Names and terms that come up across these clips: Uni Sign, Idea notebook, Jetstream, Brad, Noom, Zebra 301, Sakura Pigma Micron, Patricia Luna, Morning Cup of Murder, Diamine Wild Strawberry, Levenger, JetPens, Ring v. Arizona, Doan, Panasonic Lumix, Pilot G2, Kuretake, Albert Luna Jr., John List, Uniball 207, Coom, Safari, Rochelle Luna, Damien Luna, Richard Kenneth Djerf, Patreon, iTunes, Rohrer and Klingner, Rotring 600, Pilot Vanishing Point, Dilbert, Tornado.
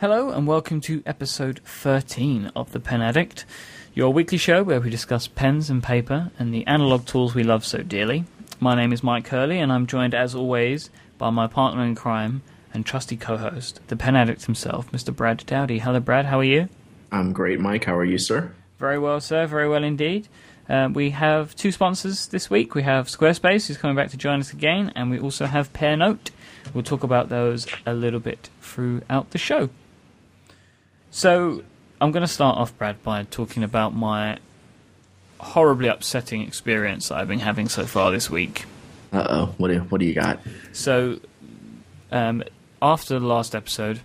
Hello and welcome to episode 13 of The Pen Addict, your weekly show where we discuss pens and paper and the analogue tools we love so dearly. My name is Mike Hurley and I'm joined as always by my partner in crime and trusty co-host, The Pen Addict himself, Mr. Brad Dowdy. Hello Brad, how are you? I'm great Mike, how are you sir? Very well sir, very well indeed. We have two sponsors this week. We have Squarespace, who's coming back to join us again, and we also have Pear Note. We'll talk about those a little bit throughout the show. So, I'm going to start off, Brad, by talking about my horribly upsetting experience that I've been having so far this week. Uh-oh, what do you got? So, after the last episode,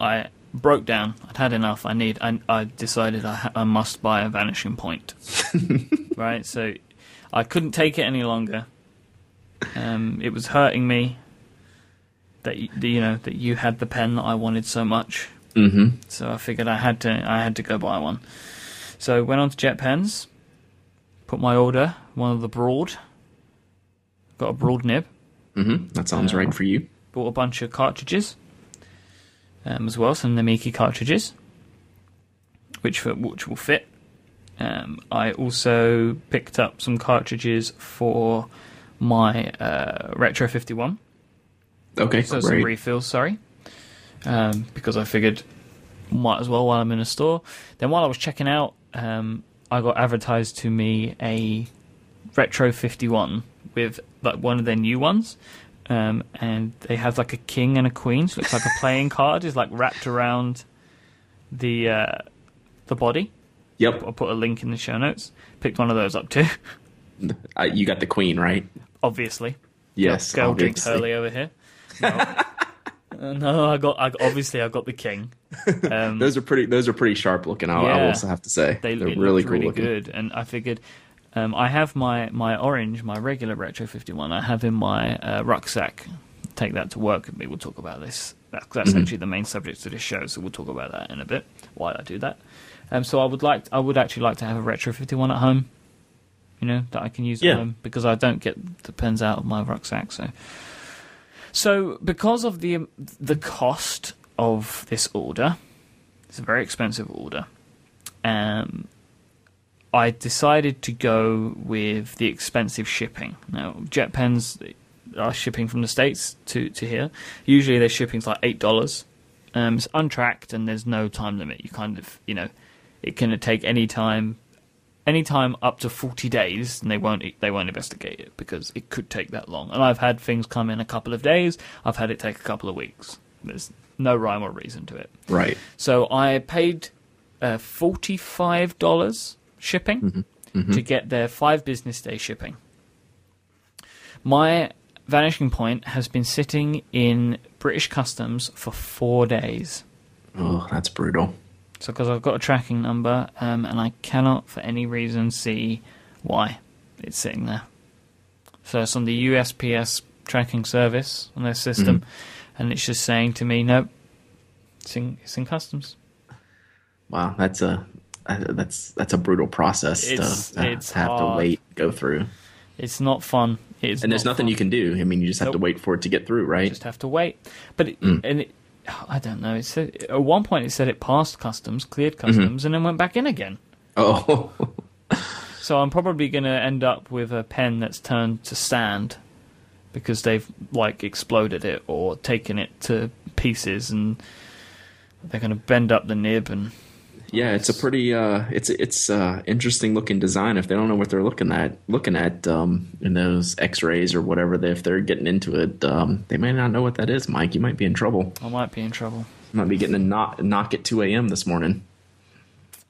I broke down. I'd had enough. I decided I must buy a Vanishing Point. Right? So, I couldn't take it any longer. It was hurting me that you had the pen that I wanted so much. Mm-hmm. So I figured I had to go buy one. So I went on to JetPens, put my order, one of the broad, got a broad nib. Mm-hmm. That sounds right for you. Bought a bunch of cartridges as well, some Namiki cartridges, which will fit. I also picked up some cartridges for my Retro 51. Okay, so some refills, sorry. Because I figured might as well while I'm in a store. Then while I was checking out, I got advertised to me a Retro 51 with like one of their new ones. And they have like a king and a queen, so it looks like a playing card is like wrapped around the body. Yep. I'll put a link in the show notes. Picked one of those up too. You got the queen, right? Obviously. Yes. Girl drinks Hurley over here. No, I got the king. Those are pretty sharp looking. I also have to say they're really cool looking. Good. And I figured I have my orange, my regular Retro 51. I have in my rucksack. Take that to work with me. We'll talk about this. That's mm-hmm. actually the main subject of this show. So we'll talk about that in a bit. Why I do that. So I would actually like to have a Retro 51 at home. You know that I can use at home because I don't get the pens out of my rucksack. So because of the cost of this order, it's a very expensive order, I decided to go with the expensive shipping. Now, JetPens are shipping from the States to here. Usually their shipping's like $8. It's untracked and there's no time limit. You kind of, it can take any time up to 40 days, and they won't investigate it because it could take that long. And I've had things come in a couple of days. I've had it take a couple of weeks. There's no rhyme or reason to it. Right. So I paid $45 shipping mm-hmm. Mm-hmm. to get their 5 business day shipping. My Vanishing Point has been sitting in British Customs for 4 days. Oh, that's brutal. So because I've got a tracking number and I cannot for any reason see why it's sitting there. So it's on the USPS tracking service on their system mm-hmm. and it's just saying to me, nope, it's in customs. Wow, that's a brutal process to have to wait, go through. It's not fun. There's nothing you can do. I mean, you just have to wait for it to get through, right? You just have to wait. But I don't know. It said, at one point it said it passed customs, cleared customs, mm-hmm. and then went back in again. Oh. So I'm probably going to end up with a pen that's turned to sand because they've, exploded it or taken it to pieces and they're going to bend up the nib. And yeah, it's a pretty it's interesting looking design if they don't know what they're looking at in those X-rays or whatever. If they're getting into it, they may not know what that is, Mike. You might be in trouble. I might be in trouble. Might be getting a knock at 2 a.m. this morning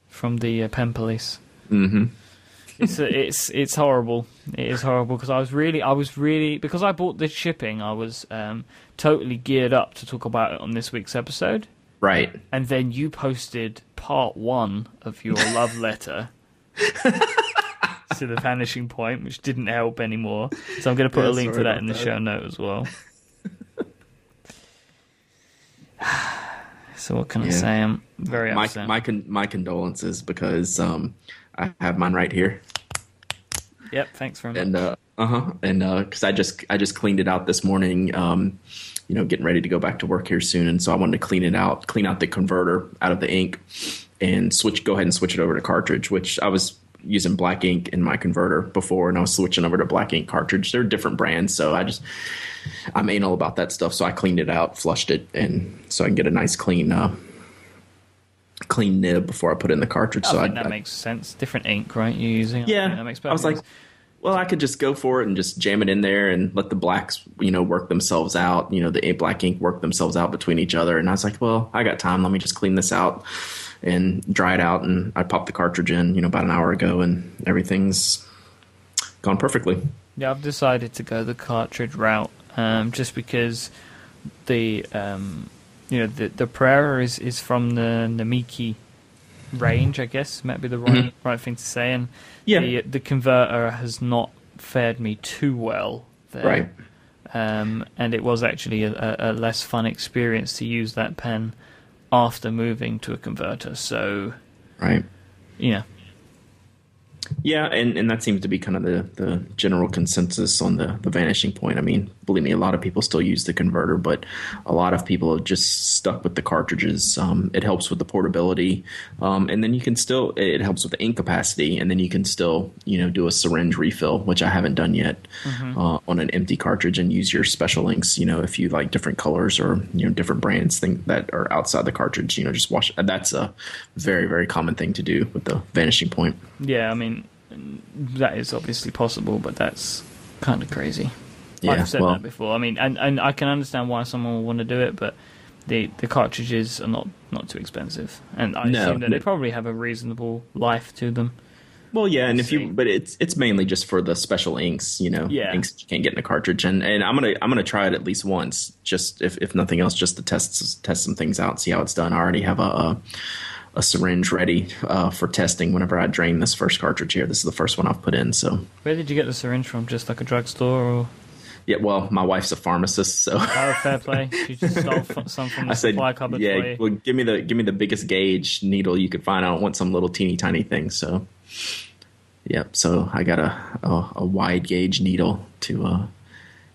from the pen police. Mm-hmm. It's horrible. It is horrible because I was really because I bought this shipping. I was totally geared up to talk about it on this week's episode. Right. And then you posted part 1 of your love letter to the Vanishing Point, which didn't help anymore. So I'm going to put a link to that in the show note as well. So what can I say? I'm very upset. My condolences because I have mine right here. Yep, thanks very much. And And because I just cleaned it out this morning, you know, getting ready to go back to work here soon, and so I wanted to clean it out, clean out the converter out of the ink, and switch it over to cartridge, which I was using black ink in my converter before, and I was switching over to black ink cartridge. They're different brands, so I'm anal about that stuff. So I cleaned it out, flushed it, and so I can get a nice clean nib before I put in the cartridge. I think that makes sense. Different ink, right? You're using. Yeah, that makes perfect sense. Well, I could just go for it and just jam it in there and let the blacks, you know, work themselves out. You know, the black ink work themselves out between each other. And I was like, well, I got time. Let me just clean this out and dry it out. And I popped the cartridge in, you know, about an hour ago, and everything's gone perfectly. Yeah, I've decided to go the cartridge route just because the Pereira is from the Namiki range, I guess, might be the right thing to say, and the converter has not fared me too well there. Right. And it was actually a less fun experience to use that pen after moving to a converter. So, right. Yeah, and that seems to be kind of the general consensus on the vanishing point. I mean, believe me, a lot of people still use the converter, but a lot of people are just stuck with the cartridges. It helps with the portability, and then it helps with the ink capacity, and then you can still, you know, do a syringe refill, which I haven't done yet, on an empty cartridge, and use your special inks, you know, if you like different colors or, you know, different brands thing that are outside the cartridge, you know, just wash. That's a very, very common thing to do with the vanishing point. Yeah, I mean, that is obviously possible, but that's kind of crazy. Yeah, I've said that before. I mean, and I can understand why someone would want to do it, but the cartridges are not too expensive, and I assume that they probably have a reasonable life to them. Well, yeah, and but it's mainly just for the special inks, you know, inks you can't get in a cartridge, and I'm gonna try it at least once, just if nothing else, just to test some things out, see how it's done. I already have a syringe ready for testing whenever I drain this first cartridge here. This is the first one I've put in. So, where did you get the syringe from? Just like a drugstore, or? Yeah, well, my wife's a pharmacist, so. Oh, fair play. She just stole some from the supply cupboard. Yeah, for you. Well, give me the biggest gauge needle you could find. I don't want some little teeny tiny thing. So, yeah, so I got a wide gauge needle to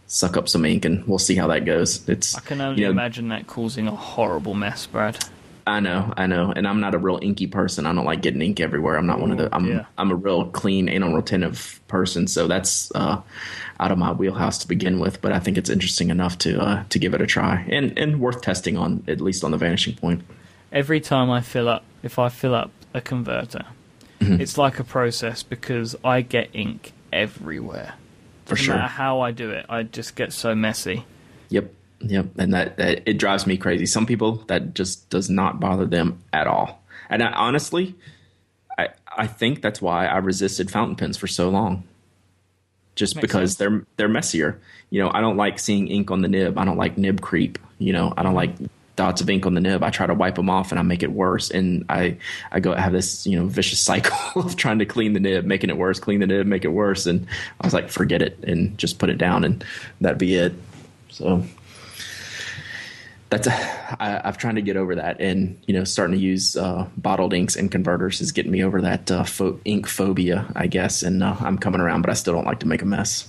suck up some ink, and we'll see how that goes. I can only imagine that causing a horrible mess, Brad. I know, and I'm not a real inky person. I don't like getting ink everywhere. I'm not one of the. I'm a real clean, anal retentive person, so that's out of my wheelhouse to begin with. But I think it's interesting enough to give it a try, and worth testing on, at least on the vanishing point. Every time if I fill up a converter, it's like a process because I get ink everywhere. For sure. No matter how I do it, I just get so messy. Yep, and that it drives me crazy. Some people, that just does not bother them at all. And I honestly think that's why I resisted fountain pens for so long. Just makes because sense. They're messier. You know, I don't like seeing ink on the nib. I don't like nib creep. You know, I don't like dots of ink on the nib. I try to wipe them off and I make it worse. And I have this, you know, vicious cycle of trying to clean the nib, making it worse, clean the nib, make it worse. And I was like, forget it and just put it down and that'd be it. So I've tried to get over that, and you know, starting to use bottled inks and converters is getting me over that ink phobia, I guess. And I'm coming around, but I still don't like to make a mess.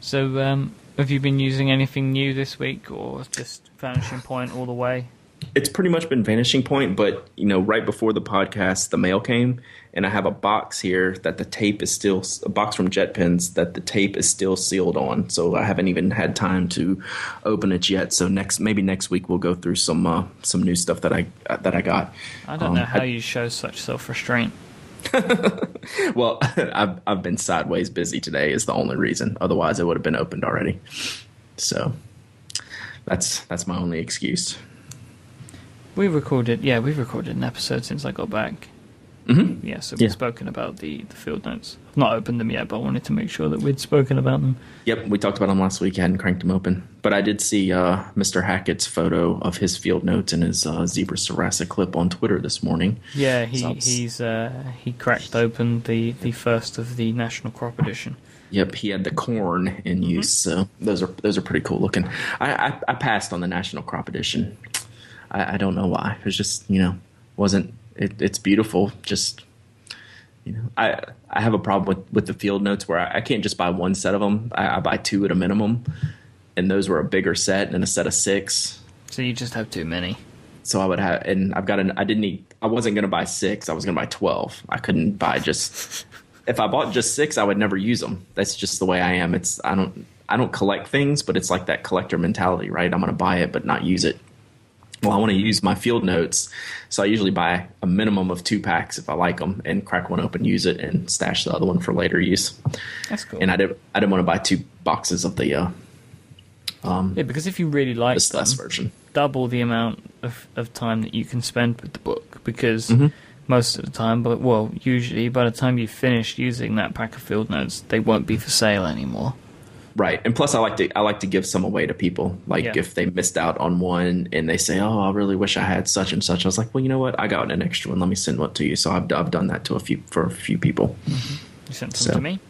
So, have you been using anything new this week, or just Vanishing Point all the way? It's pretty much been Vanishing Point, but you know, right before the podcast, the mail came, and I have a box here that the tape is still a box from JetPens that the tape is still sealed on. So I haven't even had time to open it yet. So maybe next week we'll go through some new stuff that I got. I don't know how you show such self-restraint. Well, I've been sideways busy today is the only reason. Otherwise, it would have been opened already. So that's my only excuse. We've recorded an episode since I got back. Mm-hmm. Yeah, so we've spoken about the field notes. I've not opened them yet, but I wanted to make sure that we'd spoken about them. Yep, we talked about them last week. I hadn't cranked them open. But I did see Mr. Hackett's photo of his field notes and his Zebra Sarasa clip on Twitter this morning. Yeah, he cracked open the first of the National Crop Edition. Yep, he had the corn in use, so those are pretty cool looking. I passed on the National Crop Edition. I don't know why. It was just, you know, wasn't – it's beautiful. Just You know, I have a problem with the field notes where I can't just buy one set of them. I buy two at a minimum, and those were a bigger set and a set of six. So you just have too many. So I would have, and I've got an. I wasn't going to buy six. I was going to buy 12. I couldn't buy just. If I bought just six, I would never use them. That's just the way I am. It's I don't collect things, but it's like that collector mentality, right? I'm going to buy it but not use it. Well, I want to use my field notes, so I usually buy a minimum of two packs if I like them, and crack one open, use it, and stash the other one for later use. That's cool. And I didn't want to buy two boxes of the because if you really like this last version, double the amount of time that you can spend with the book, because most of the time, usually by the time you finish using that pack of field notes, they won't be for sale anymore. Right, and plus I like to give some away to people. Like if they missed out on one and they say, "Oh, I really wish I had such and such," I was like, "Well, you know what? I got an extra one. Let me send one to you." So I've done that to a few people. Mm-hmm. You sent some to me.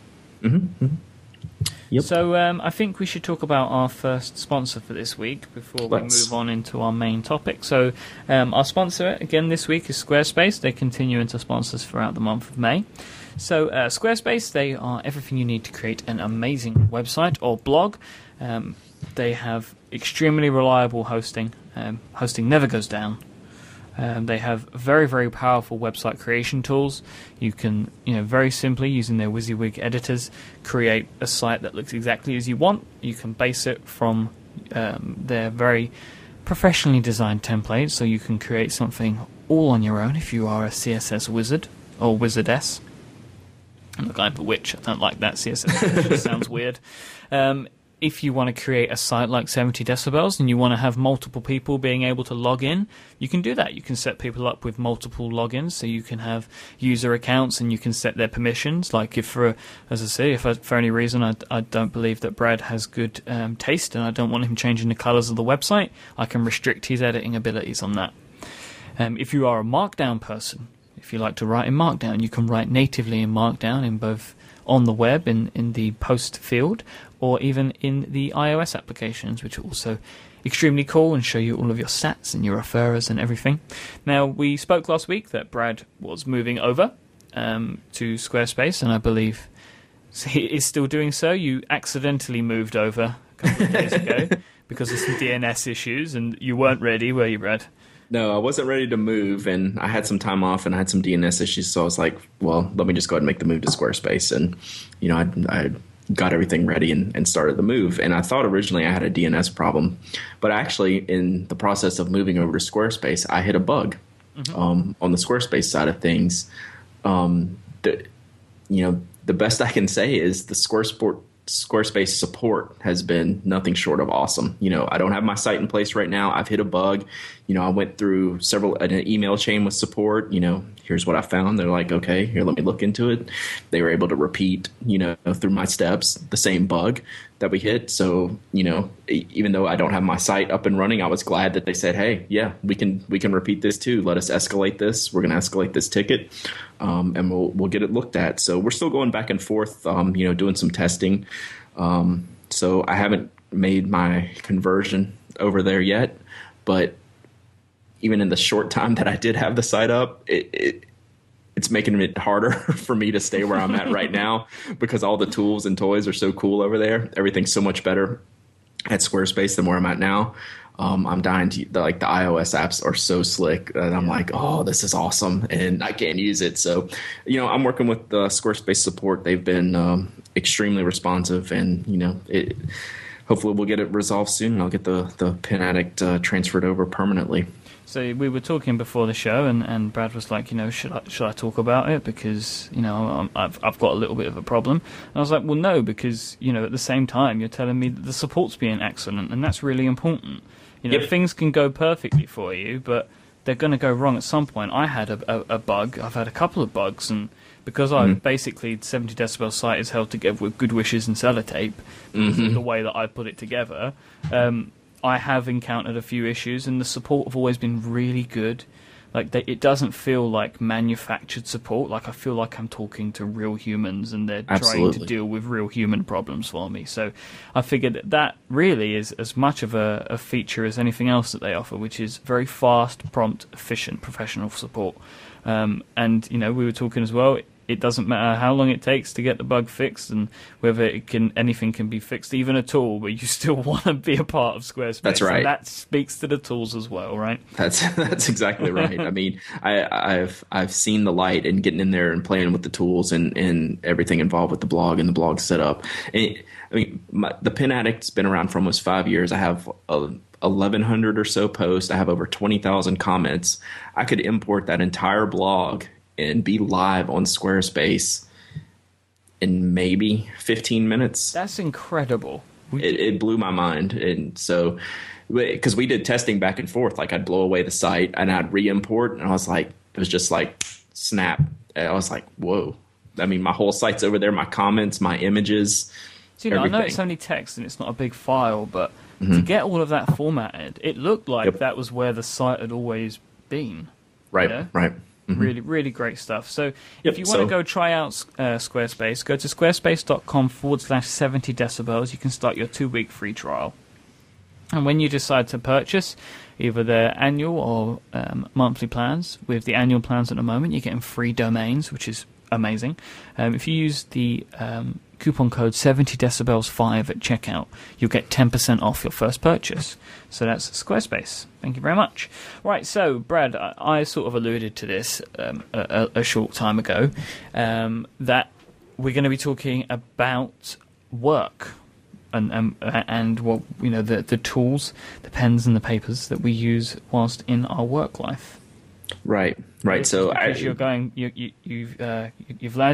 Mm-hmm. Mm-hmm. Yep. So I think we should talk about our first sponsor for this week before we move on into our main topic. So our sponsor again this week is Squarespace. They continue into sponsors throughout the month of May. So Squarespace, they are everything you need to create an amazing website or blog. They have extremely reliable hosting. Hosting never goes down. They have very, very powerful website creation tools. You can, very simply, using their WYSIWYG editors, create a site that looks exactly as you want. You can base it from their very professionally designed templates, so you can create something all on your own if you are a CSS wizard or wizardess. I'm the guy for witch. I don't like that. CSS just sounds weird. If you want to create a site like 70 decibels and you want to have multiple people being able to log in, you can do that. You can set people up with multiple logins, so you can have user accounts and you can set their permissions. Like for any reason I don't believe that Brad has good taste and I don't want him changing the colors of the website, I can restrict his editing abilities on that. If you are a Markdown person, if you like to write in Markdown, you can write natively in Markdown in both on the web, in the post field, or even in the iOS applications, which are also extremely cool and show you all of your stats and your referrers and everything. Now, we spoke last week that Brad was moving over to Squarespace, and I believe he is still doing so. You accidentally moved over a couple of days ago because of some DNS issues, and you weren't ready, were you, Brad? No, I wasn't ready to move, and I had some time off, and I had some DNS issues, so I was like, well, let me just go ahead and make the move to Squarespace, and, I got everything ready and started the move, and I thought originally I had a DNS problem, but actually, in the process of moving over to Squarespace, I hit a bug on the Squarespace side of things. The best I can say is the Squarespace support has been nothing short of awesome. I don't have my site in place right now. I've hit a bug. I went through an email chain with support. Here's what I found. They're like, okay, here, let me look into it. They were able to repeat, through my steps, the same bug that we hit. So, even though I don't have my site up and running, I was glad that they said, hey, yeah, we can repeat this too. Let us escalate this. We're going to escalate this ticket, and we'll get it looked at. So we're still going back and forth, doing some testing. So I haven't made my conversion over there yet, but even in the short time that I did have the site up, it's making it harder for me to stay where I'm at right now, because all the tools and toys are so cool over there. Everything's so much better at Squarespace than where I'm at now. I'm dying to the iOS apps are so slick, and I'm like, oh, this is awesome, and I can't use it. So, I'm working with the Squarespace support. They've been extremely responsive, and hopefully we'll get it resolved soon, and I'll get the Pen Addict transferred over permanently. So we were talking before the show, and Brad was like, should I talk about it, because I've got a little bit of a problem. And I was like, well, no, because at the same time you're telling me that the support's being excellent, and that's really important. Yep. Things can go perfectly for you, but they're going to go wrong at some point. I had a bug. I've had a couple of bugs, and because I basically 70 decibel site is held together with good wishes and sellotape, the way that I put it together. I have encountered a few issues, and the support have always been really good. Like it doesn't feel like manufactured support. Like I feel like I'm talking to real humans, and they're trying to deal with real human problems for me. So I figured that really is as much of a feature as anything else that they offer, which is very fast, prompt, efficient, professional support. And we were talking as well. it doesn't matter how long it takes to get the bug fixed and whether it can anything can be fixed, even a tool, but you still want to be a part of Squarespace. That's right. And that speaks to the tools as well, right? That's exactly right. I mean, I've seen the light and getting in there and playing with the tools and everything involved with the blog and the blog setup. I mean, the Pen Addict's been around for almost 5 years. I have 1,100 or so posts. I have over 20,000 comments. I could import that entire blog and be live on Squarespace in maybe 15 minutes. That's incredible. It blew my mind. And so, because we did testing back and forth, like I'd blow away the site and I'd re-import, and I was like, it was just like snap. And I was like, whoa. I mean, my whole site's over there, my comments, my images. So, you know, I know it's only text and it's not a big file, but to get all of that formatted, it looked like that was where the site had always been. Right, you know? Right. Mm-hmm. Really, really great stuff. So if you want to go try out Squarespace, go to squarespace.com/70decibels. You can start your 2-week free trial. And when you decide to purchase either their annual or monthly plans, with the annual plans at the moment, you're getting free domains, which is amazing. If you use the coupon code 70decibels5 at checkout, you'll get 10% off your first purchase. So that's Squarespace. Thank you very much. Right, so Brad, I sort of alluded to this a short time ago, that we're going to be talking about work and what, you know, the tools, the pens and the papers that we use whilst in our work life. Right. So you've landed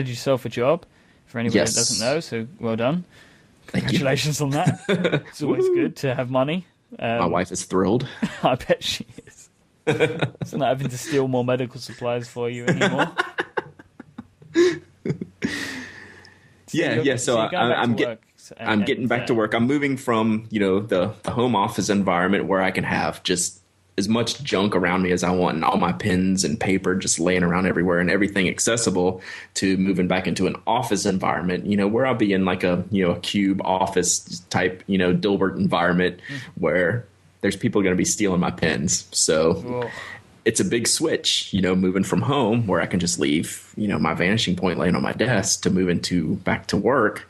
yourself a job. For anyone that doesn't know, so well done. Congratulations on that. It's always good to have money. My wife is thrilled. I bet she is. It's not having to steal more medical supplies for you anymore. So I'm getting back to work. I'm moving from, you know, the home office environment where I can have just as much junk around me as I want and all my pens and paper just laying around everywhere and everything accessible, to moving back into an office environment, you know, where I'll be in like a cube office type, you know, Dilbert environment where there's people going to be stealing my pens. So it's a big switch, you know, moving from home where I can just leave, you know, my Vanishing Point laying on my desk to moving to back to work.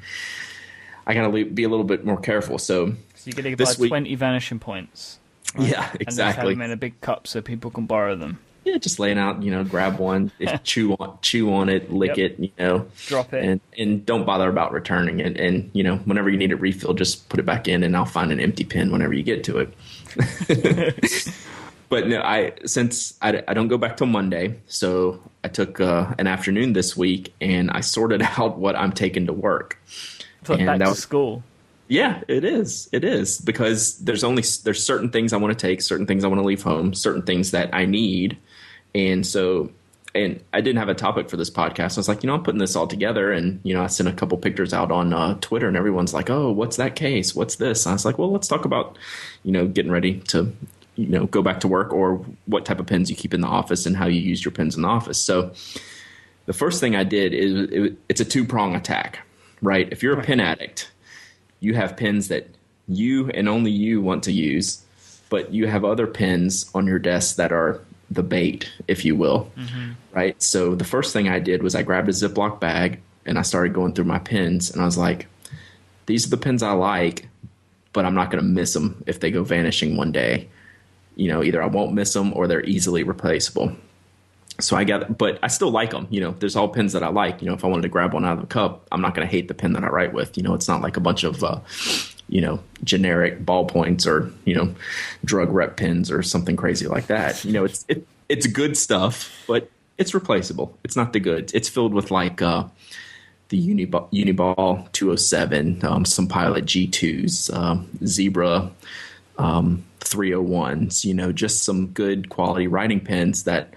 I got to be a little bit more careful. So you're going to buy 20 Vanishing Points. Right. Yeah, exactly. And have them in a big cup so people can borrow them. Yeah, just laying out, you know, grab one, chew on it, lick it, you know. Drop it. And don't bother about returning it. And, you know, whenever you need a refill, just put it back in and I'll find an empty pen whenever you get to it. But no, since I don't go back till Monday, so I took an afternoon this week and I sorted out what I'm taking to work. Put back to school. Yeah, it is. It is, because there's certain things I want to take, certain things I want to leave home, certain things that I need. And so, and I didn't have a topic for this podcast. I was like, you know, I'm putting this all together. And, you know, I sent a couple pictures out on Twitter and everyone's like, oh, what's that case? What's this? And I was like, well, let's talk about, you know, getting ready to, you know, go back to work, or what type of pens you keep in the office and how you use your pens in the office. So the first thing I did is it's a 2-prong attack, right? If you're a pen addict, you have pens that you and only you want to use, but you have other pens on your desk that are the bait, if you will, right? So the first thing I did was I grabbed a Ziploc bag and I started going through my pens, and I was like, these are the pens I like, but I'm not going to miss them if they go vanishing one day. You know, either I won't miss them or they're easily replaceable. So I got, but I still like them. You know, there's all pens that I like. You know, if I wanted to grab one out of the cup, I'm not going to hate the pen that I write with. You know, it's not like a bunch of, you know, generic ballpoints or, you know, drug rep pens or something crazy like that. You know, it's good stuff, but it's replaceable. It's not the goods. It's filled with like the Uniball 207, some Pilot G2s, Zebra 301s. You know, just some good quality writing pens that,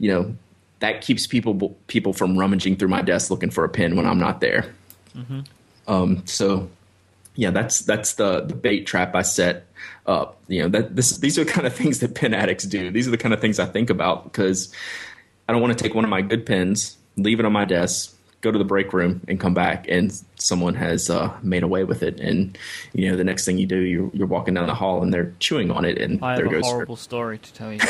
you know, that keeps people from rummaging through my desk looking for a pen when I'm not there. So, yeah, that's the bait trap I set up. You know, these are the kind of things that pen addicts do. These are the kind of things I think about, because I don't want to take one of my good pens, leave it on my desk, go to the break room and come back, and someone has made away with it. And, you know, the next thing you do, you're walking down the hall and they're chewing on it. And I have a horrible story to tell you.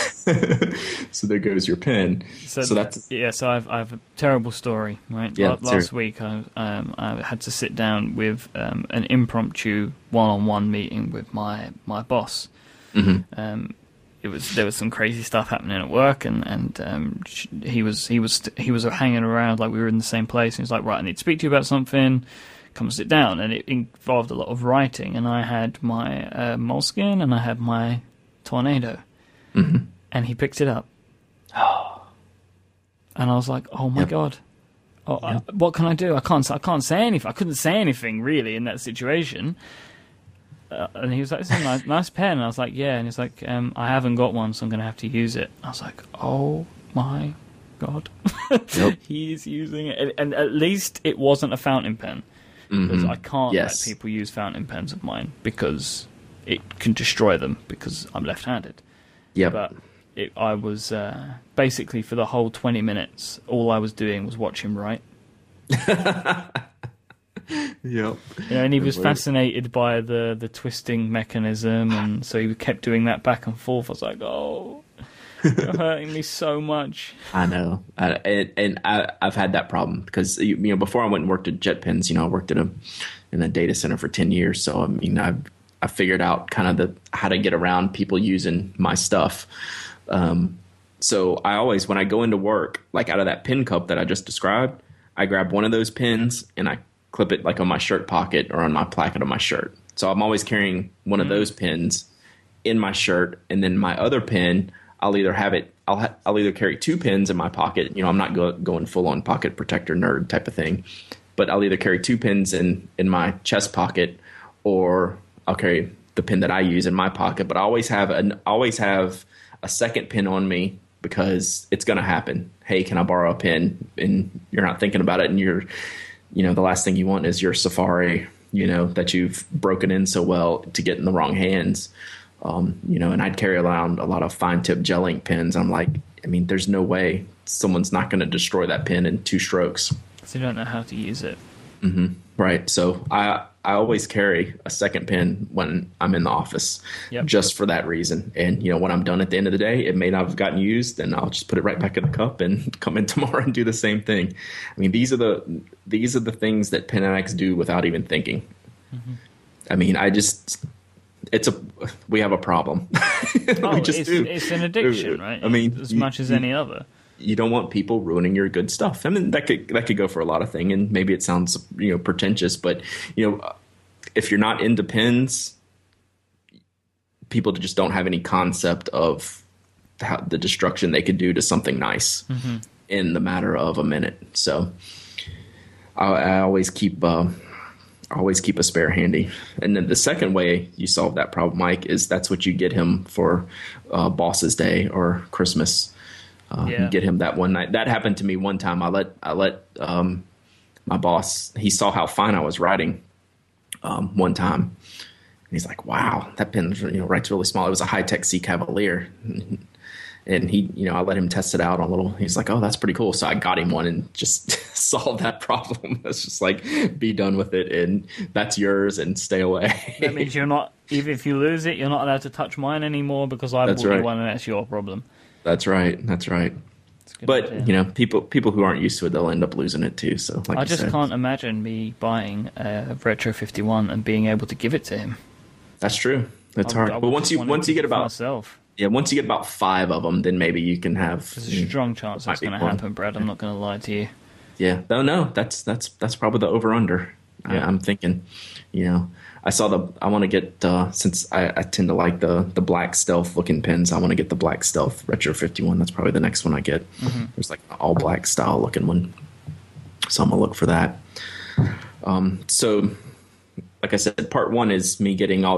So there goes your pen. So that's... Yeah, so I've a terrible story, right? Yeah, last week I had to sit down with an impromptu one-on-one meeting with my boss. Mm-hmm. There was some crazy stuff happening at work, and he was hanging around, like we were in the same place, and he's like, right, I need to speak to you about something, come sit down. And it involved a lot of writing, and I had my Moleskine and I had my Tornado. Mm-hmm. And he picked it up. And I was like, oh my God. Oh, yep. What can I do? I can't say anything. I couldn't say anything really in that situation. And he was like, "This is a nice pen." And I was like, "Yeah." And he's like, "I haven't got one, so I'm going to have to use it." I was like, "Oh my God!" Yep. He's using it, and at least it wasn't a fountain pen, because I can't let people use fountain pens of mine because it can destroy them because I'm left-handed. Yeah, but I was basically for the whole 20 minutes, all I was doing was watch him write. Yep. And he was fascinated by the twisting mechanism, and so he kept doing that back and forth. I was like, oh, you're hurting me so much. I know. I've had that problem because, you know, before I went and worked at JetPens, you know, I worked in a data center for 10 years. So, I mean, I figured out kind of how to get around people using my stuff. So I always, when I go into work, like out of that pen cup that I just described, I grab one of those pens and I clip it like on my shirt pocket or on my placket of my shirt. So I'm always carrying one of those pens in my shirt, and then my other pen, I'll either carry two pens in my pocket. You know, I'm not going full on pocket protector nerd type of thing, but I'll either carry two pens in my chest pocket, or I'll carry the pen that I use in my pocket. But I always have a second pen on me, because it's going to happen. Hey, can I borrow a pen? And you're not thinking about it, and you know, the last thing you want is your Safari, you know, that you've broken in so well, to get in the wrong hands. You know, and I'd carry around a lot of fine tip gel ink pens. I'm like, I mean, there's no way someone's not going to destroy that pen in two strokes. So you don't know how to use it. Mm-hmm. Right. So I always carry a second pen when I'm in the office, just for that reason. And, you know, when I'm done at the end of the day, it may not have gotten used, and I'll just put it right back in the cup and come in tomorrow and do the same thing. I mean, these are the things that pen addicts do without even thinking. Mm-hmm. I mean, we have a problem. It's an addiction, right? I mean, as much as any other. You don't want people ruining your good stuff. I mean, that could go for a lot of things, and maybe it sounds, you know, pretentious, but, you know, if you're not into pens, people just don't have any concept of how the destruction they could do to something nice in the matter of a minute. So I always keep a spare handy. And then the second way you solve that problem, Myke, is that's what you get him for Boss's Day or Christmas. Get him that one night. That happened to me one time. I let my boss, he saw how fine I was writing one time, and he's like, "Wow, that pen, you know, writes really small." It was a Hi-Tec-C Cavalier, and he, you know, I let him test it out a little. He's like, "Oh, that's pretty cool." So I got him one and just solved that problem. It's just like, be done with it, and that's yours, and stay away. That means you're not, even if you lose it, you're not allowed to touch mine anymore, because I bought you one, and that's your problem. That's right. That's right. But, you know, people who aren't used to it, they'll end up losing it too. So, like I just can't imagine me buying a Retro 51 and being able to give it to him. That's true. That's hard. But once you get about five of them, then maybe you can have. There's a strong chance that's going to happen, Brad. I'm not going to lie to you. Yeah. No. That's probably the over under. Yeah. I'm thinking, you know. I want to get since I tend to like the black stealth looking pens. I want to get the black stealth Retro 51. That's probably the next one I get. Mm-hmm. There's like an all black style looking one, so I'm gonna look for that. So, like I said, part one is me getting all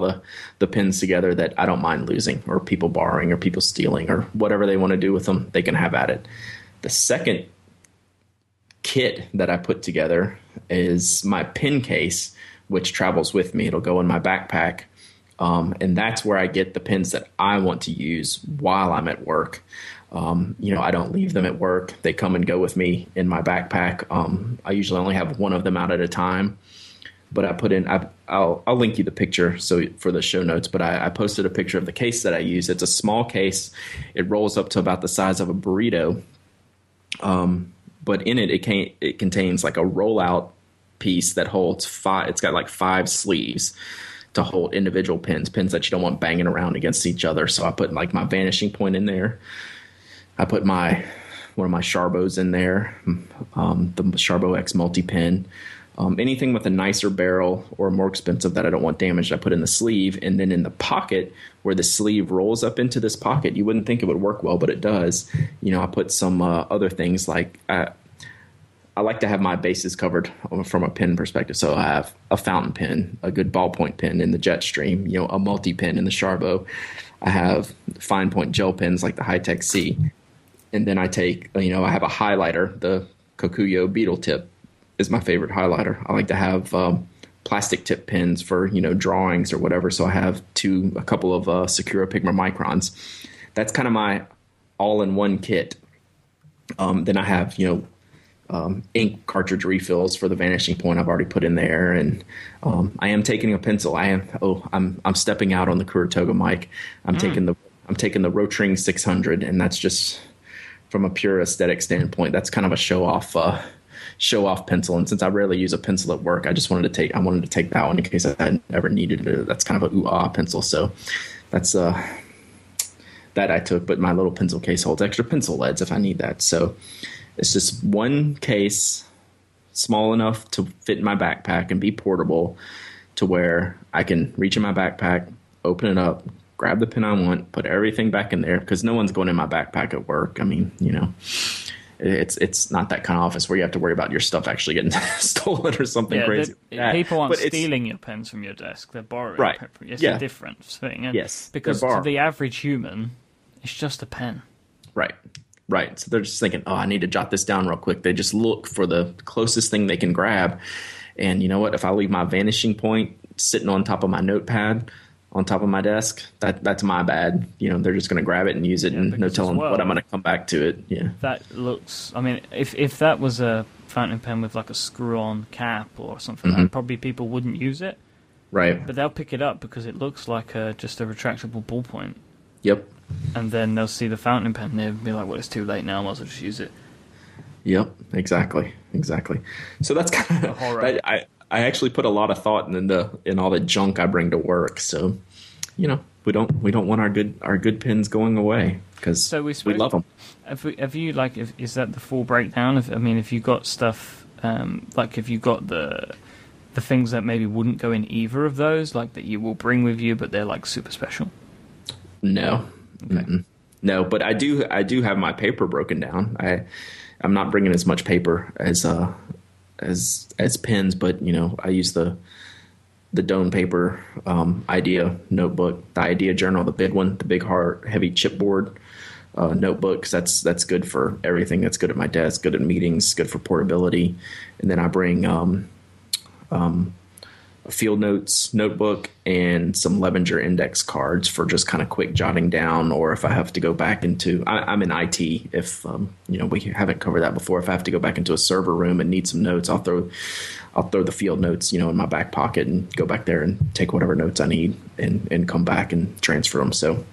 the pens together that I don't mind losing, or people borrowing, or people stealing, or whatever they want to do with them. They can have at it. The second kit that I put together is my pen case, which travels with me. It'll go in my backpack, and that's where I get the pens that I want to use while I'm at work. I don't leave them at work. They come and go with me in my backpack. I usually only have one of them out at a time, but I put in, I'll link you the picture so for the show notes, but I posted a picture of the case that I use. It's a small case. It rolls up to about the size of a burrito. But in it, it contains like a rollout piece that holds it's got like 5 sleeves to hold individual pens that you don't want banging around against each other. So I put like my Vanishing Point in there. I put one of my Sharbos in there, the Sharbo X multi-pen. Anything with a nicer barrel or more expensive that I don't want damaged, I put in the sleeve. And then in the pocket where the sleeve rolls up into this pocket, you wouldn't think it would work well, but it does. I put some other things like I like to have my bases covered from a pen perspective. So I have a fountain pen, a good ballpoint pen in the Jetstream, a multi-pen in the Sharbo. I have fine point gel pens like the Hi-Tec-C. And then I take, I have a highlighter. The Kokuyo Beetle Tip is my favorite highlighter. I like to have plastic tip pens for, drawings or whatever. So I have a couple of Sakura Pigma Microns. That's kind of my all-in-one kit. Then I have, ink cartridge refills for the Vanishing Point I've already put in there, and I am taking a pencil. I'm stepping out on the Kuratoga Myke. I'm taking the Rotring 600, and that's just from a pure aesthetic standpoint. That's kind of a show off pencil. And since I rarely use a pencil at work, I just wanted to take that one in case I ever needed it. That's kind of a ooh-ah pencil. So that's that I took. But my little pencil case holds extra pencil leads if I need that. So. It's just one case, small enough to fit in my backpack and be portable to where I can reach in my backpack, open it up, grab the pen I want, put everything back in there because no one's going in my backpack at work. I mean, it's not that kind of office where you have to worry about your stuff actually getting stolen or something crazy. People aren't stealing your pens from your desk. They're borrowing. Right. It's a different thing. And yes. Because to the average human, it's just a pen. Right. Right. So they're just thinking, oh, I need to jot this down real quick. They just look for the closest thing they can grab. And you know what? If I leave my Vanishing Point sitting on top of my notepad, on top of my desk, that's my bad. They're just going to grab it and use it and no telling what I'm going to come back to it. Yeah. That looks – I mean, if that was a fountain pen with like a screw-on cap or something, mm-hmm. Probably people wouldn't use it. Right. But they'll pick it up because it looks like just a retractable ballpoint. Yep. And then they'll see the fountain pen and they'll be like, well, it's too late now. I might as well just use it. Yep, exactly. So that's kind of horror. I actually put a lot of thought in all the junk I bring to work. So, we don't want our good pens going away because we love them. Is that the full breakdown? If you got stuff if you got the things that maybe wouldn't go in either of those, like that you will bring with you, but they're like super special. No, okay. No, but I do have my paper broken down. I'm not bringing as much paper as pens, but I use the Doan paper, Idea notebook, the Idea journal, the big one, the big hard heavy chipboard notebook. That's good for everything. That's good at my desk, good at meetings, good for portability. And then I bring Field Notes notebook and some Levenger index cards for just kind of quick jotting down, or if I have to go back into I'm in IT, if we haven't covered that before, if I have to go back into a server room and need some notes, I'll throw the Field Notes in my back pocket and go back there and take whatever notes I need and come back and transfer them. So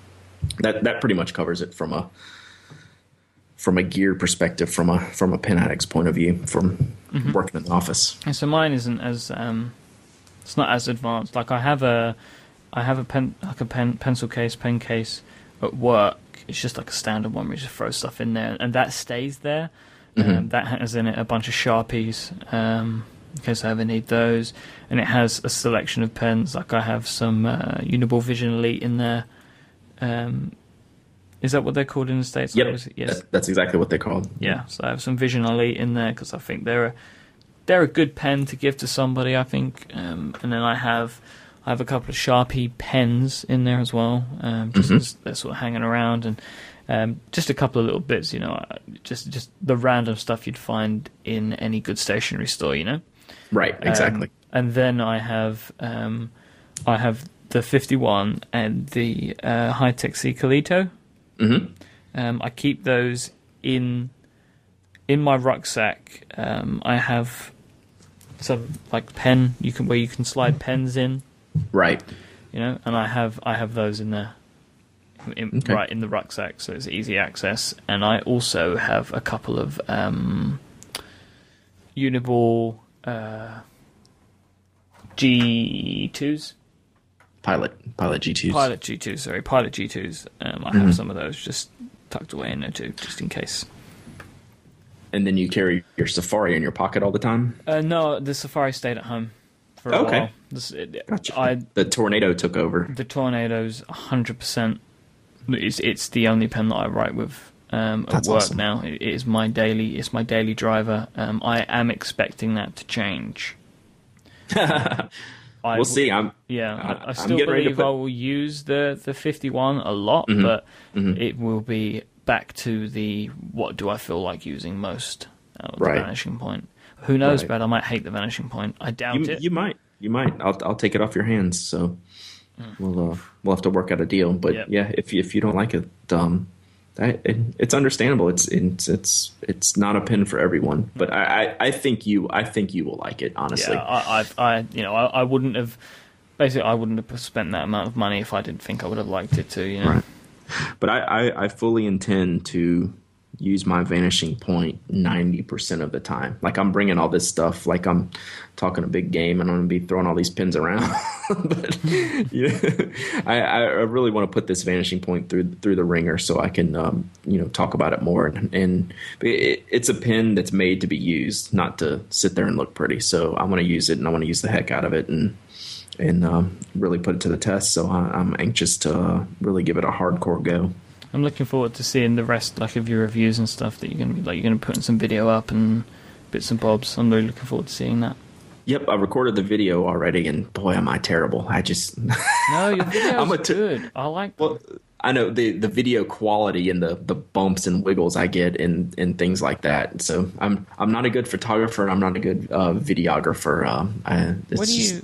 that pretty much covers it from a gear perspective, from a pen addict's point of view, from mm-hmm. working in the office. And so mine isn't as it's not as advanced. Like I have a pen, like a pen case at work. It's just like a standard one where you just throw stuff in there, and that stays there. Mm-hmm. That has in it a bunch of Sharpies in case I ever need those, and it has a selection of pens. Like I have some Uniball Vision Elite in there. Is that what they're called in the States? Yep. Yes, that's exactly what they're called. Yeah, so I have some Vision Elite in there because I think they're a good pen to give to somebody, I think. And then I have a couple of Sharpie pens in there as well. Just mm-hmm. They're sort of hanging around, and just a couple of little bits, just the random stuff you'd find in any good stationery store, Right, exactly. And then I have the 51 and the Hi-Tec-C Colito. Mm-hmm. I keep those in my rucksack. I have some like pen where you can slide pens in, right? You know, and I have those in there, right in the rucksack, so it's easy access. And I also have a couple of Uniball G2s. Pilot G2s. I have some of those just tucked away in there too, just in case. And then you carry your Safari in your pocket all the time? No, the Safari stayed at home for a while. Gotcha. The Tornado took over. The Tornado's 100%. It's the only pen that I write with at work now. It's my daily driver. I am expecting that to change. We'll see. I still believe I will use the 51 a lot, but it will be back to the what do I feel like using most out of the Vanishing Point. Who knows, Brad? I might hate the Vanishing Point. I doubt it. You might. I'll take it off your hands. So we'll have to work out a deal. But yeah, if you don't like it, it's understandable. It's not a pen for everyone, but I think you will like it, honestly. Yeah, I wouldn't have spent that amount of money if I didn't think I would have liked it too. You know? Right. But I fully intend to use my Vanishing Point 90% of the time. Like, I'm bringing all this stuff. Like, I'm talking a big game, and I'm going to be throwing all these pins around. But I really want to put this Vanishing Point through the ringer so I can talk about it more. And it's a pen that's made to be used, not to sit there and look pretty. So I want to use it, and I want to use the heck out of it, and really put it to the test. So I'm anxious to really give it a hardcore go. I'm looking forward to seeing the rest, like, of your reviews and stuff that you're gonna put in some video up and bits and bobs. I'm really looking forward to seeing that. Yep, I recorded the video already, and boy, am I terrible! No, your video's good. I like. Well, I know the video quality and the bumps and wiggles I get and things like that. So I'm not a good photographer, and I'm not a good videographer.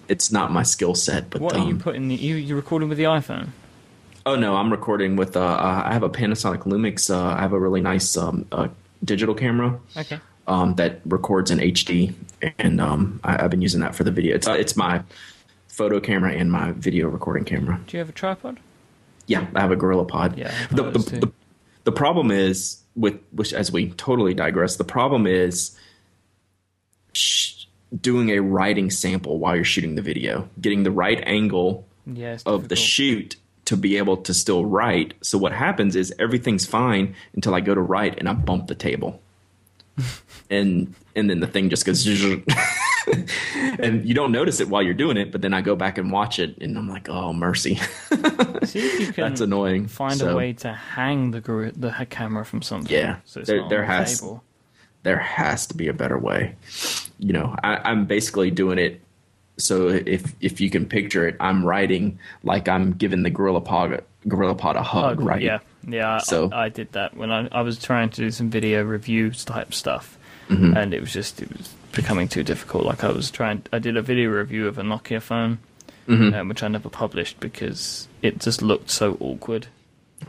It's not my skill set. But what are you putting? You're recording with the iPhone. Oh, no, I'm recording with I have a Panasonic Lumix. I have a really nice digital camera that records in HD, and I've been using that for the video. It's my photo camera and my video recording camera. Do you have a tripod? Yeah, I have a Gorilla Pod. Yeah, the problem is, as we totally digress, the problem is doing a writing sample while you're shooting the video, getting the right angle of the shoot to be able to still write. So what happens is everything's fine until I go to write and I bump the table. and then the thing just goes and you don't notice it while you're doing it, but then I go back and watch it and I'm like, oh, mercy. See if you can. That's annoying. Find a way to hang the camera from something. Yeah. So it's not on the table. There has to be a better way. You know, I'm basically doing it. So if you can picture it, I'm writing like I'm giving the Gorilla Pod a hug, right? Yeah. So I did that when I was trying to do some video review type stuff, and it was becoming too difficult. Like I did a video review of a Nokia phone, which I never published because it just looked so awkward,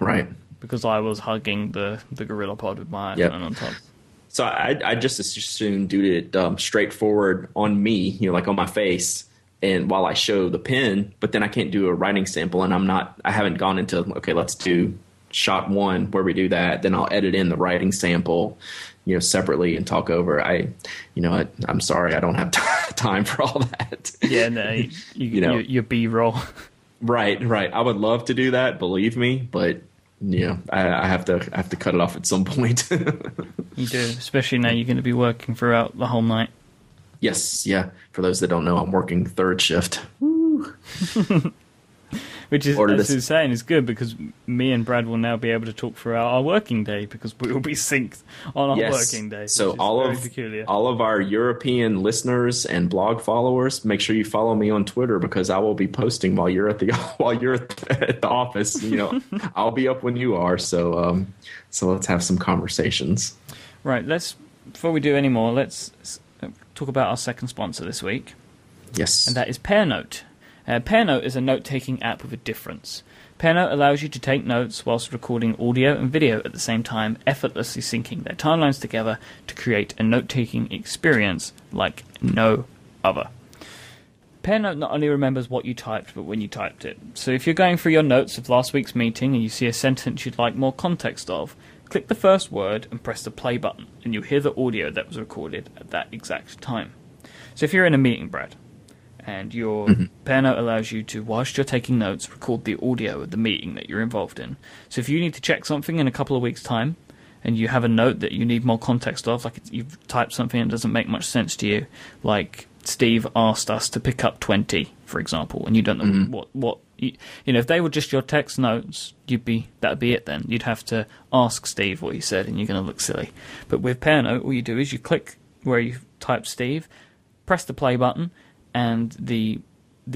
right? Because I was hugging the Gorilla Pod with my iPhone on top. So I just as soon do it straightforward on me, like on my face, and while I show the pen, but then I can't do a writing sample, and I haven't gone into, okay, let's do shot one where we do that, then I'll edit in the writing sample, separately and talk over. I'm sorry, I don't have time for all that. Yeah, no, your B-roll. Right. I would love to do that, believe me, but. Yeah, I have to cut it off at some point. You do, especially now you're going to be working throughout the whole night. Yes, yeah. For those that don't know, I'm working third shift. Woo. Which is insane. It's good because me and Brad will now be able to talk throughout our working day because we will be synced on our working day. So all of our European listeners and blog followers, make sure you follow me on Twitter because I will be posting while you're at the office. I'll be up when you are. So so let's have some conversations. Right. Before we do any more, let's talk about our second sponsor this week. Yes, and that is Pear Note. Pear Note is a note-taking app with a difference. Pear Note allows you to take notes whilst recording audio and video at the same time, effortlessly syncing their timelines together to create a note-taking experience like no other. Pear Note not only remembers what you typed, but when you typed it. So if you're going through your notes of last week's meeting and you see a sentence you'd like more context of, click the first word and press the play button, and you hear the audio that was recorded at that exact time. So if you're in a meeting, Brad, and your Pear Note allows you to, whilst you're taking notes, record the audio of the meeting that you're involved in. So if you need to check something in a couple of weeks' time, and you have a note that you need more context of, like you've typed something that doesn't make much sense to you, like Steve asked us to pick up 20, for example, and you don't know what you know, if they were just your text notes, that'd be it then. You'd have to ask Steve what he said, and you're going to look silly. But with Pear Note, all you do is you click where you type Steve, press the play button, and the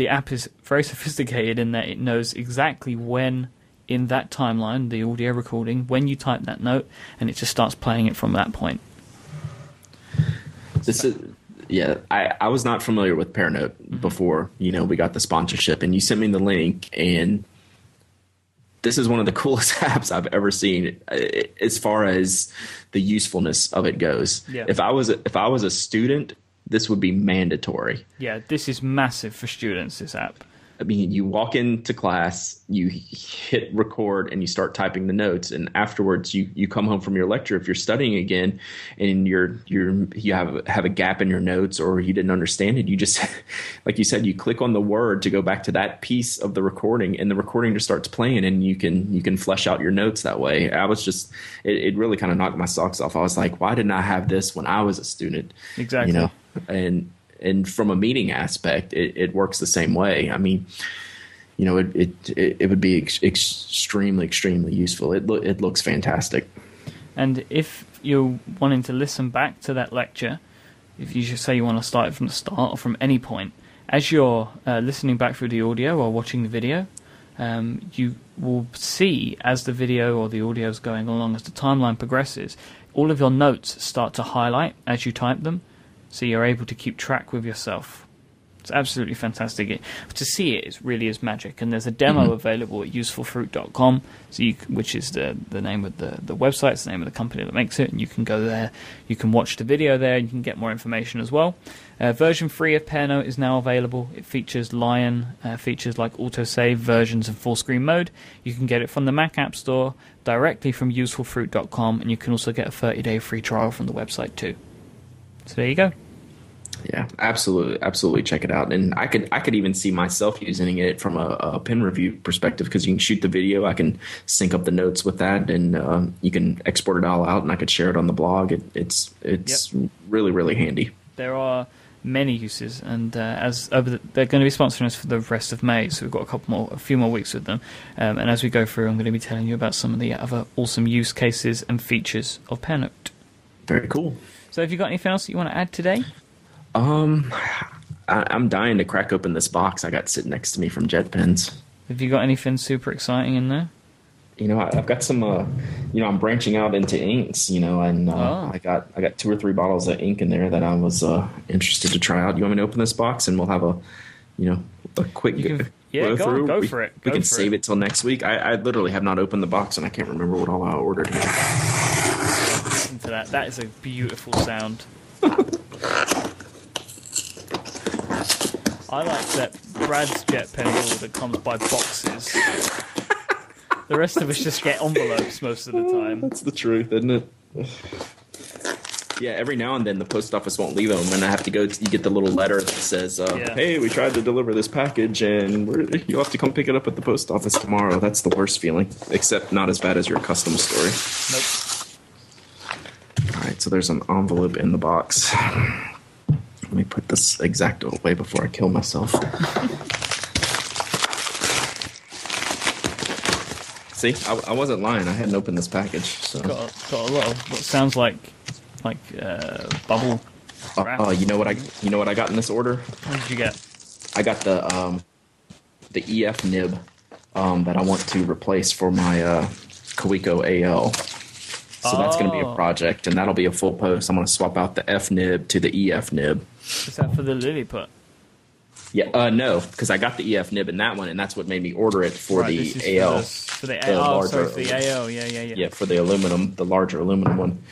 app is very sophisticated in that it knows exactly when in that timeline, the audio recording, when you type that note, and it just starts playing it from that point. Yeah, I was not familiar with Pear Note before, you know, we got the sponsorship, and you sent me the link, and this is one of the coolest apps I've ever seen as far as the usefulness of it goes. Yeah. If I was a student, this would be mandatory. Yeah, this is massive for students, this app. I mean, you walk into class, you hit record, and you start typing the notes. And afterwards, you come home from your lecture, if you're studying again, and you have a gap in your notes or you didn't understand it, you just, like you said, you click on the word to go back to that piece of the recording, and the recording just starts playing, and you can flesh out your notes that way. I was just, it really kind of knocked my socks off. I was like, why didn't I have this when I was a student? Exactly. You know, and from a meeting aspect, it works the same way. I mean, you know, it would be extremely useful. It looks fantastic. And if you're wanting to listen back to that lecture, if you just say you want to start it from the start or from any point, as you're listening back through the audio or watching the video, you will see as the video or the audio is going along, as the timeline progresses, all of your notes start to highlight as you type them. So you're able to keep track with yourself. It's absolutely fantastic. To see it really is magic. And there's a demo available at usefulfruit.com, so which is the name of the website. It's the name of the company that makes it. And you can go there. You can watch the video there. And you can get more information as well. Version 3 of Pear Note is now available. It features Lion, features like autosave, versions, and full-screen mode. You can get it from the Mac App Store, directly from usefulfruit.com. And you can also get a 30-day free trial from the website too. So there you go. Yeah, absolutely check it out. And I could even see myself using it from a pen review perspective, because you can shoot the video. I can sync up the notes with that, and you can export it all out, and I could share it on the blog. It's really handy. There are many uses, and they're going to be sponsoring us for the rest of May, so we've got a few more weeks with them. And as we go through, I'm going to be telling you about some of the other awesome use cases and features of Pear Note. Very cool. So have you got anything else that you want to add today? I'm dying to crack open this box I got sitting next to me from JetPens. Have you got anything super exciting in there? You know, I've got some. You know, I'm branching out into inks. You know, and I got 2 or 3 bottles of ink in there that I was interested to try out. You want me to open this box, and we'll have a quick go through. Go for it. We can save it till next week. I literally have not opened the box, and I can't remember what all I ordered. Into that. That is a beautiful sound. I like that Brad's JetPen order comes by boxes. The rest of us just get envelopes most of the time. That's the truth, isn't it? Yeah, every now and then the post office won't leave them, and I have to go. You get the little letter that says, "Hey, we tried to deliver this package, and you'll have to come pick it up at the post office tomorrow." That's the worst feeling, except not as bad as your custom story. Nope. So there's an envelope in the box. Let me put this X-Acto away before I kill myself. See, I wasn't lying. I hadn't opened this package. So. Got a lot of what sounds like bubble wrap. You know what I got in this order? What did you get? I got the EF nib that I want to replace for my Kaweco AL. So that's going to be a project, and that'll be a full post. I'm going to swap out the F nib to the EF nib. Is that for the Lilliput? Yeah, no, because I got the EF nib in that one, and that's what made me order it for the AL. For the AL, for the AL, yeah. Yeah, for the aluminum, the larger aluminum one.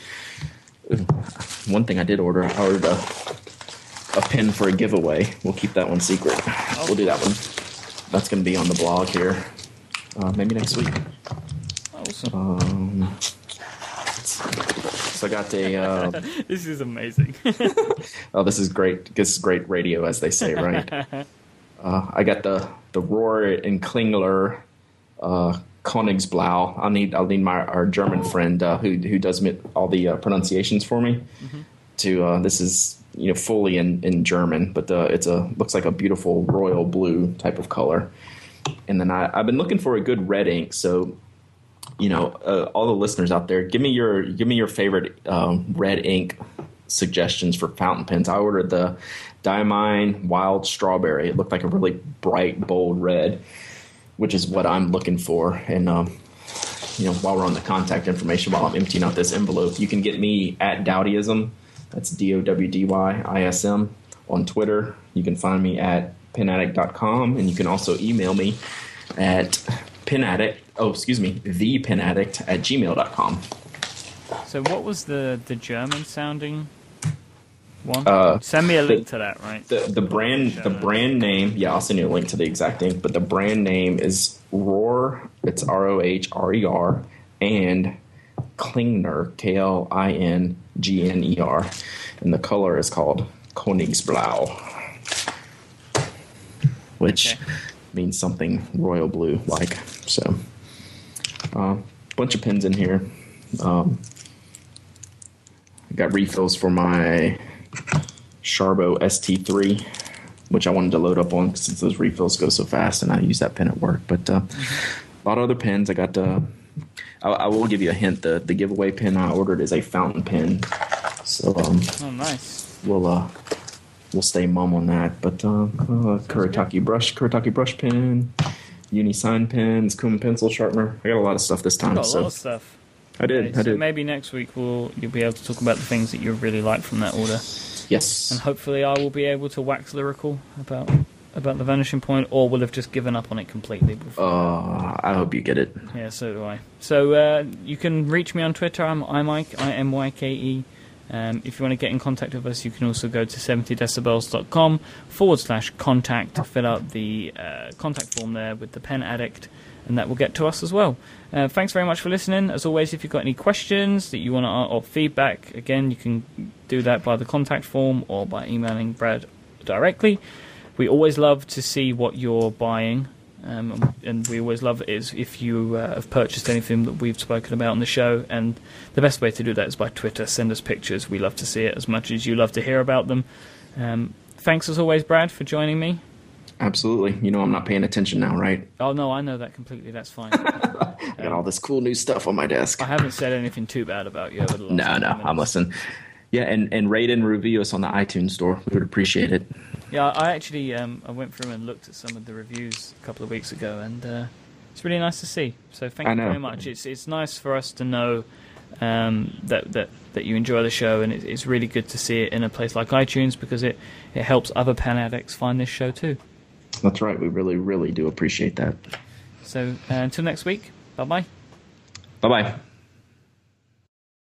One thing I did order, I ordered a pen for a giveaway. We'll keep that one secret. Oh. We'll do that one. That's going to be on the blog here, maybe next week. Awesome. So I got a... this is amazing. Oh, this is great. This is great radio, as they say, right? I got the Rohrer and Klingner Königsblau. I'll need our German friend who does all the pronunciations for me. Mm-hmm. To this is fully in German, but it's looks like a beautiful royal blue type of color. And then I've been looking for a good red ink, so. All the listeners out there, give me your favorite red ink suggestions for fountain pens. I ordered the Diamine Wild Strawberry. It looked like a really bright, bold red, which is what I'm looking for. And while we're on the contact information, while I'm emptying out this envelope, you can get me at Dowdyism. That's DOWDYISM on Twitter. You can find me at penaddict.com, and you can also email me at thepenaddict@gmail.com. So what was the German sounding one? Send me a link to that, right? The brand name, yeah, I'll send you a link to the exact name, but the brand name is Rohr, it's ROHRER, and Klingner, KLINGNER, and the color is called Königsblau, which means something royal blue like. So bunch of pens in here. I got refills for my Sharbo ST3, which I wanted to load up on since those refills go so fast and I use that pen at work. But a lot of other pens. I got I will give you a hint, the giveaway pen I ordered is a fountain pen, so oh, nice. We'll stay mum on that, but Kuretake brush pen, Uni sign pens, Coom pencil sharpener. I got a lot of stuff this time. A lot of stuff. I did. Maybe next week you'll be able to talk about the things that you really like from that order. Yes. And hopefully I will be able to wax lyrical about the Vanishing Point, or will have just given up on it completely before. I hope you get it. Yeah, so do I. So you can reach me on Twitter. I'm iMyke, IMYKE. If you want to get in contact with us, you can also go to 70decibels.com /contact, fill out the contact form there with the Pen Addict, and that will get to us as well. Thanks very much for listening. As always, if you've got any questions that you want to, or feedback, again, you can do that by the contact form or by emailing Brad directly. We always love to see what you're buying, and we always love it if you have purchased anything that we've spoken about on the show, and the best way to do that is by Twitter. Send us pictures. We love to see it as much as you love to hear about them. Thanks as always, Brad, for joining me. Absolutely. I'm not paying attention now, right? Oh no, I know that completely. That's fine. I got all this cool new stuff on my desk. I haven't said anything too bad about you over the last minutes. I'm listening. Yeah, and rate and review us on the iTunes store. We would appreciate it. Yeah, I actually I went through and looked at some of the reviews a couple of weeks ago, and it's really nice to see. So thank you very much. It's nice for us to know that you enjoy the show, and it's really good to see it in a place like iTunes, because it helps other pen addicts find this show too. That's right. We really, really do appreciate that. So until next week, bye-bye. Bye-bye.